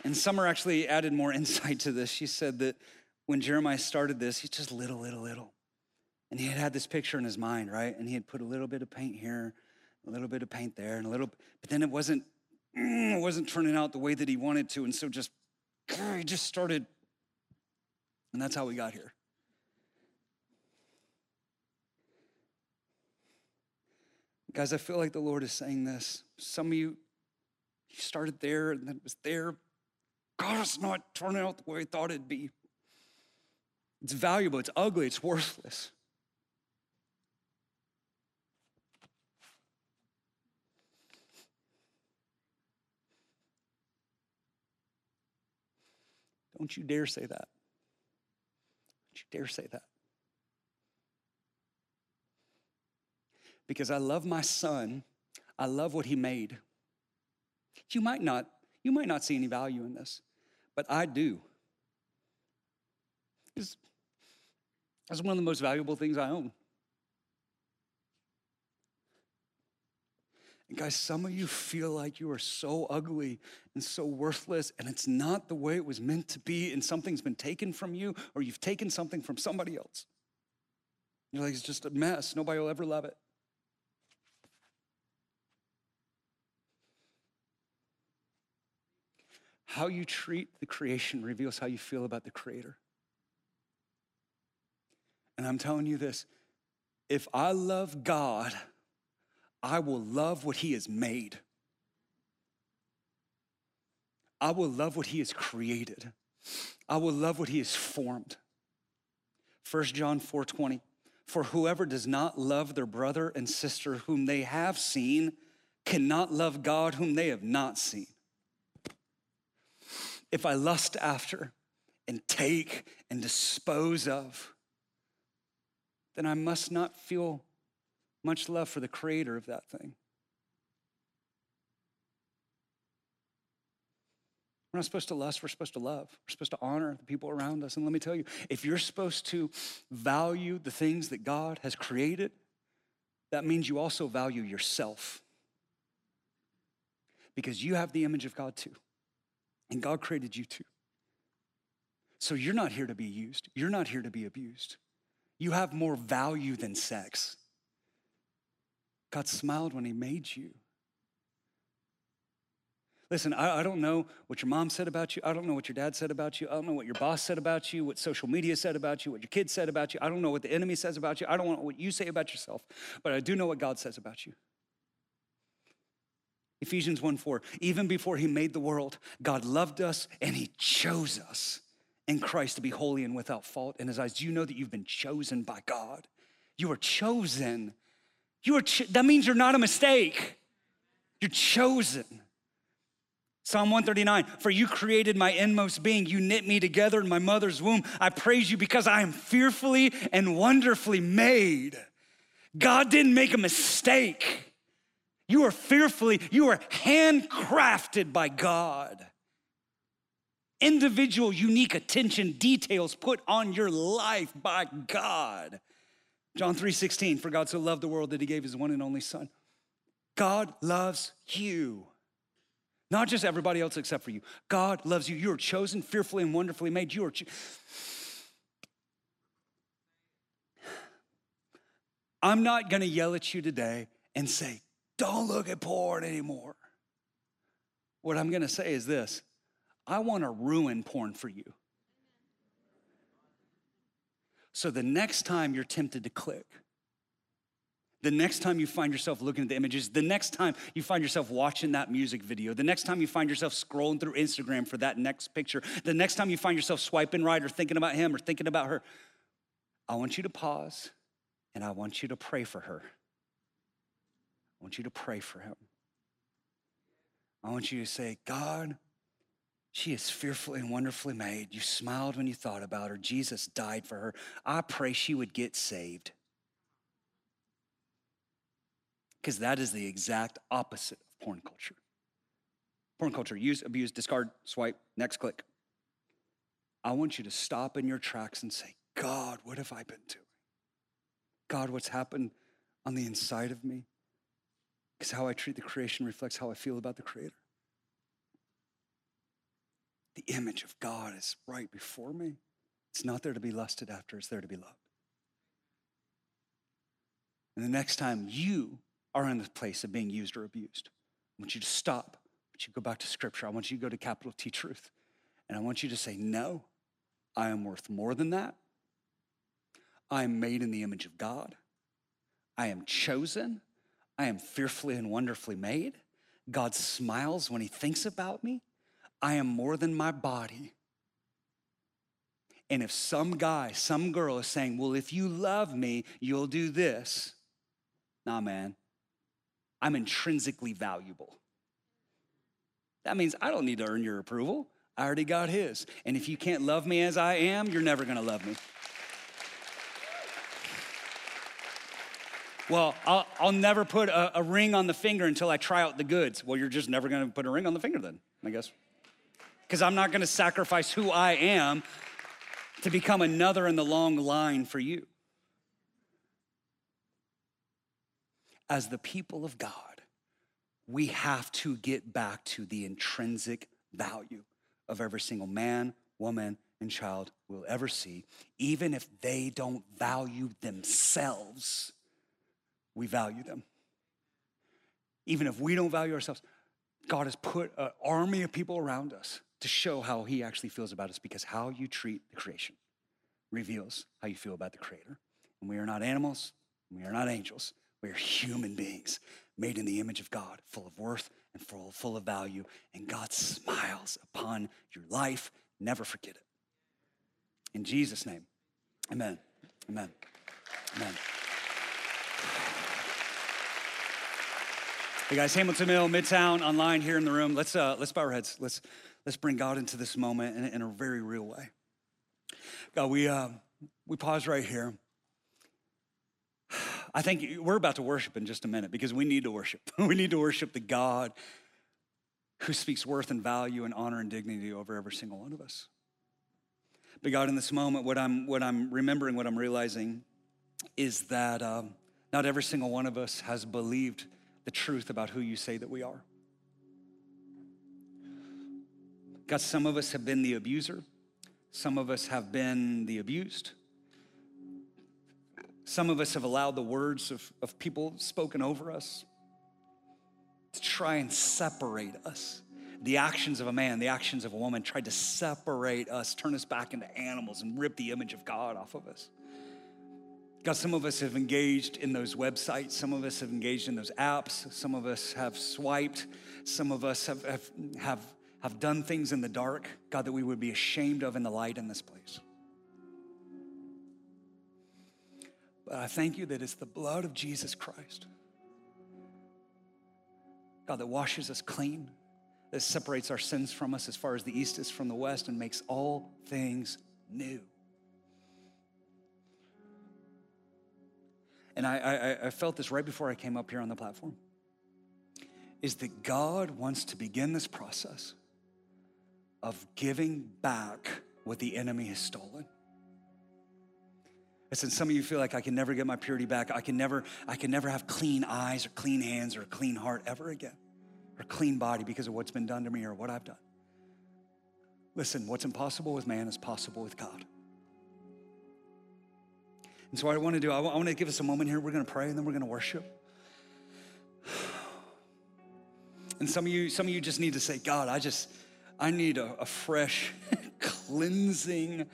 And Summer actually added more insight to this. She said that when Jeremiah started this, he's just little, little, little. And he had had this picture in his mind, right? And he had put a little bit of paint here, a little bit of paint there, and a little, but then it wasn't, it wasn't turning out the way that he wanted to. And so just, he just started, and that's how we got here. Guys, I feel like the Lord is saying this. Some of you, you started there, and then it was there. God, it's not turning out the way I thought it'd be. It's valuable, it's ugly, it's worthless. Don't you dare say that. Don't you dare say that. Because I love my son. I love what he made. You might not, you might not see any value in this, but I do. It's, it's one of the most valuable things I own. And guys, some of you feel like you are so ugly and so worthless, and it's not the way it was meant to be, and something's been taken from you, or you've taken something from somebody else. You're like, it's just a mess. Nobody will ever love it. How you treat the creation reveals how you feel about the Creator. And I'm telling you this, if I love God, I will love what He has made. I will love what He has created. I will love what He has formed. First John four twenty, for whoever does not love their brother and sister whom they have seen cannot love God whom they have not seen. If I lust after and take and dispose of, then I must not feel much love for the Creator of that thing. We're not supposed to lust, we're supposed to love. We're supposed to honor the people around us. And let me tell you, if you're supposed to value the things that God has created, that means you also value yourself. Because you have the image of God too. And God created you too. So you're not here to be used. You're not here to be abused. You have more value than sex. God smiled when He made you. Listen, I, I don't know what your mom said about you. I don't know what your dad said about you. I don't know what your boss said about you, what social media said about you, what your kids said about you. I don't know what the enemy says about you. I don't know what you say about yourself, but I do know what God says about you. Ephesians one four, even before He made the world, God loved us and He chose us in Christ to be holy and without fault in His eyes. You know that you've been chosen by God. You are chosen. You are cho- that means you're not a mistake. You're chosen. Psalm one thirty-nine, for you created my inmost being. You knit me together in my mother's womb. I praise you because I am fearfully and wonderfully made. God didn't make a mistake. You are fearfully, you are handcrafted by God. Individual, unique attention, details put on your life by God. John three sixteen, for God so loved the world that He gave His one and only Son. God loves you. Not just everybody else except for you. God loves you. You are chosen, fearfully and wonderfully made. You are cho- I'm not gonna yell at you today and say, "Don't look at porn anymore." What I'm gonna say is this, I want to ruin porn for you. So the next time you're tempted to click, the next time you find yourself looking at the images, the next time you find yourself watching that music video, the next time you find yourself scrolling through Instagram for that next picture, the next time you find yourself swiping right or thinking about him or thinking about her, I want you to pause and I want you to pray for her. I want you to pray for him. I want you to say, God, she is fearfully and wonderfully made. You smiled when you thought about her. Jesus died for her. I pray she would get saved. Because that is the exact opposite of porn culture. Porn culture, use, abuse, discard, swipe, next click. I want you to stop in your tracks and say, God, what have I been doing? God, what's happened on the inside of me? Because how I treat the creation reflects how I feel about the Creator. The image of God is right before me. It's not there to be lusted after, it's there to be loved. And the next time you are in the place of being used or abused, I want you to stop. I want you to go back to Scripture. I want you to go to capital T truth. And I want you to say, no, I am worth more than that. I am made in the image of God. I am chosen. I am fearfully and wonderfully made. God smiles when he thinks about me. I am more than my body. And if some guy, some girl is saying, well, if you love me, you'll do this. Nah, man. I'm intrinsically valuable. That means I don't need to earn your approval. I already got his. And if you can't love me as I am, you're never gonna love me. Well, I'll, I'll never put a, a ring on the finger until I try out the goods. Well, you're just never gonna put a ring on the finger then, I guess. Because I'm not gonna sacrifice who I am to become another in the long line for you. As the people of God, we have to get back to the intrinsic value of every single man, woman, and child we'll ever see. Even if they don't value themselves, we value them. Even if we don't value ourselves, God has put an army of people around us to show how he actually feels about us, because how you treat the creation reveals how you feel about the Creator. And we are not animals, and we are not angels. We are human beings made in the image of God, full of worth and full, full of value. And God smiles upon your life. Never forget it. In Jesus' name, amen, amen, amen. Hey guys, Hamilton Mill, Midtown, online, here in the room. Let's uh, let's bow our heads. Let's let's bring God into this moment in, in a very real way. God, we uh, we pause right here. I think we're about to worship in just a minute, because we need to worship. We need to worship the God who speaks worth and value and honor and dignity over every single one of us. But God, in this moment, what I'm what I'm remembering, what I'm realizing is that um, not every single one of us has believed the truth about who you say that we are. God, some of us have been the abuser. Some of us have been the abused. Some of us have allowed the words of, of people spoken over us to try and separate us. The actions of a man, the actions of a woman tried to separate us, turn us back into animals, and rip the image of God off of us. God, some of us have engaged in those websites. Some of us have engaged in those apps. Some of us have swiped. Some of us have, have, have, have done things in the dark, God, that we would be ashamed of in the light in this place. I thank you that it's the blood of Jesus Christ, God, that washes us clean, that separates our sins from us as far as the east is from the west, and makes all things new. And I, I, I felt this right before I came up here on the platform, is that God wants to begin this process of giving back what the enemy has stolen. Listen, some of you feel like I can never get my purity back. I can never, I can never have clean eyes or clean hands or a clean heart ever again, or a clean body because of what's been done to me or what I've done. Listen, what's impossible with man is possible with God. And so what I want to do, I want to give us a moment here. We're going to pray and then we're going to worship. And some of you, some of you just need to say, God, I just, I need a, a fresh cleansing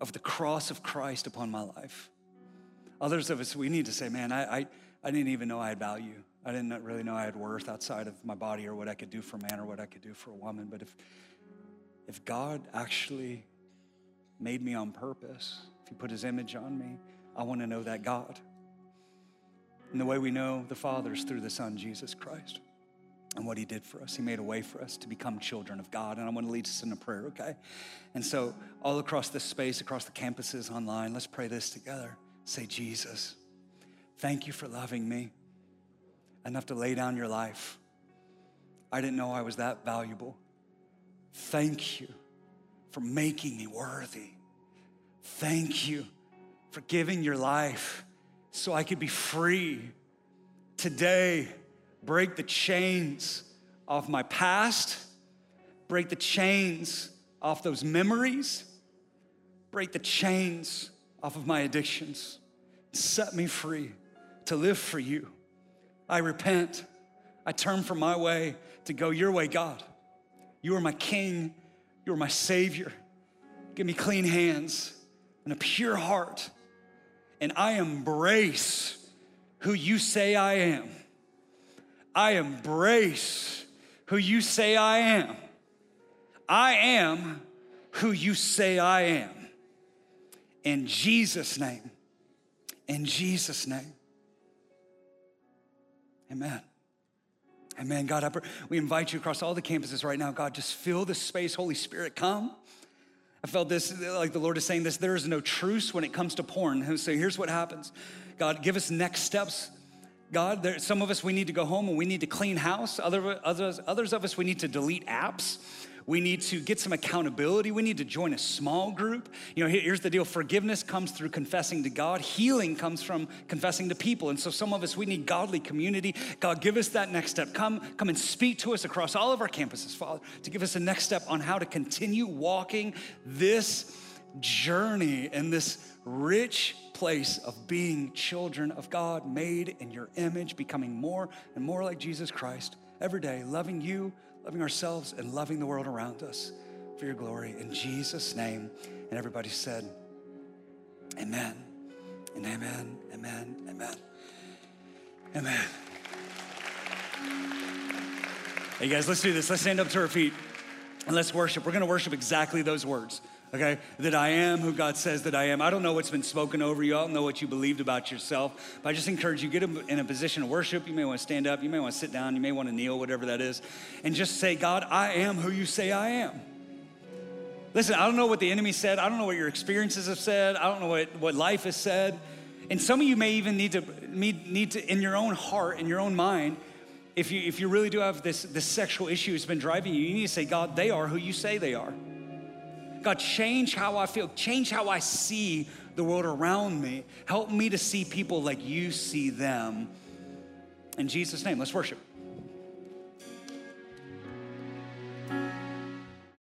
of the cross of Christ upon my life. Others of us, we need to say, man, I, I, I didn't even know I had value. I didn't really know I had worth outside of my body or what I could do for a man or what I could do for a woman. But if if God actually made me on purpose, if he put his image on me, I want to know that God. And the way we know the Father is through the Son, Jesus Christ, and what he did for us. He made a way for us to become children of God. And I want to lead us in a prayer, okay? And so all across this space, across the campuses, online, let's pray this together. Say, Jesus, thank you for loving me enough to lay down your life. I didn't know I was that valuable. Thank you for making me worthy. Thank you for giving your life so I could be free. Today, break the chains off my past. Break the chains off those memories. Break the chains off of my addictions. Set me free to live for you. I repent. I turn from my way to go your way, God. You are my King. You are my Savior. Give me clean hands and a pure heart. And I embrace who you say I am. I embrace who you say I am. I am who you say I am. In Jesus' name. In Jesus' name. Amen. Amen. God, I pray, we invite you across all the campuses right now. God, just fill this space. Holy Spirit, come. I felt this, like the Lord is saying this, there is no truce when it comes to porn. So here's what happens. God, give us next steps. God, there, some of us, we need to go home and we need to clean house. Other, others, others of us, we need to delete apps. We need to get some accountability. We need to join a small group. You know, here, here's the deal. Forgiveness comes through confessing to God. Healing comes from confessing to people. And so some of us, we need godly community. God, give us that next step. Come, come and speak to us across all of our campuses, Father, to give us a next step on how to continue walking this journey and this rich place of being children of God, made in your image, becoming more and more like Jesus Christ every day, loving you, loving ourselves, and loving the world around us for your glory. In Jesus' name, and everybody said, amen, and amen, amen, amen, amen. Hey, guys, let's do this. Let's stand up to our feet, and let's worship. We're going to worship exactly those words. Okay, that I am who God says that I am. I don't know what's been spoken over you. I don't know what you believed about yourself. But I just encourage you, get in a position of worship. You may want to stand up. You may want to sit down. You may want to kneel, whatever that is. And just say, God, I am who you say I am. Listen, I don't know what the enemy said. I don't know what your experiences have said. I don't know what, what life has said. And some of you may even need to, need, need to, in your own heart, in your own mind, if you, if you really do have this, this sexual issue that's been driving you, you need to say, God, they are who you say they are. God, change how I feel. Change how I see the world around me. Help me to see people like you see them. In Jesus' name, let's worship.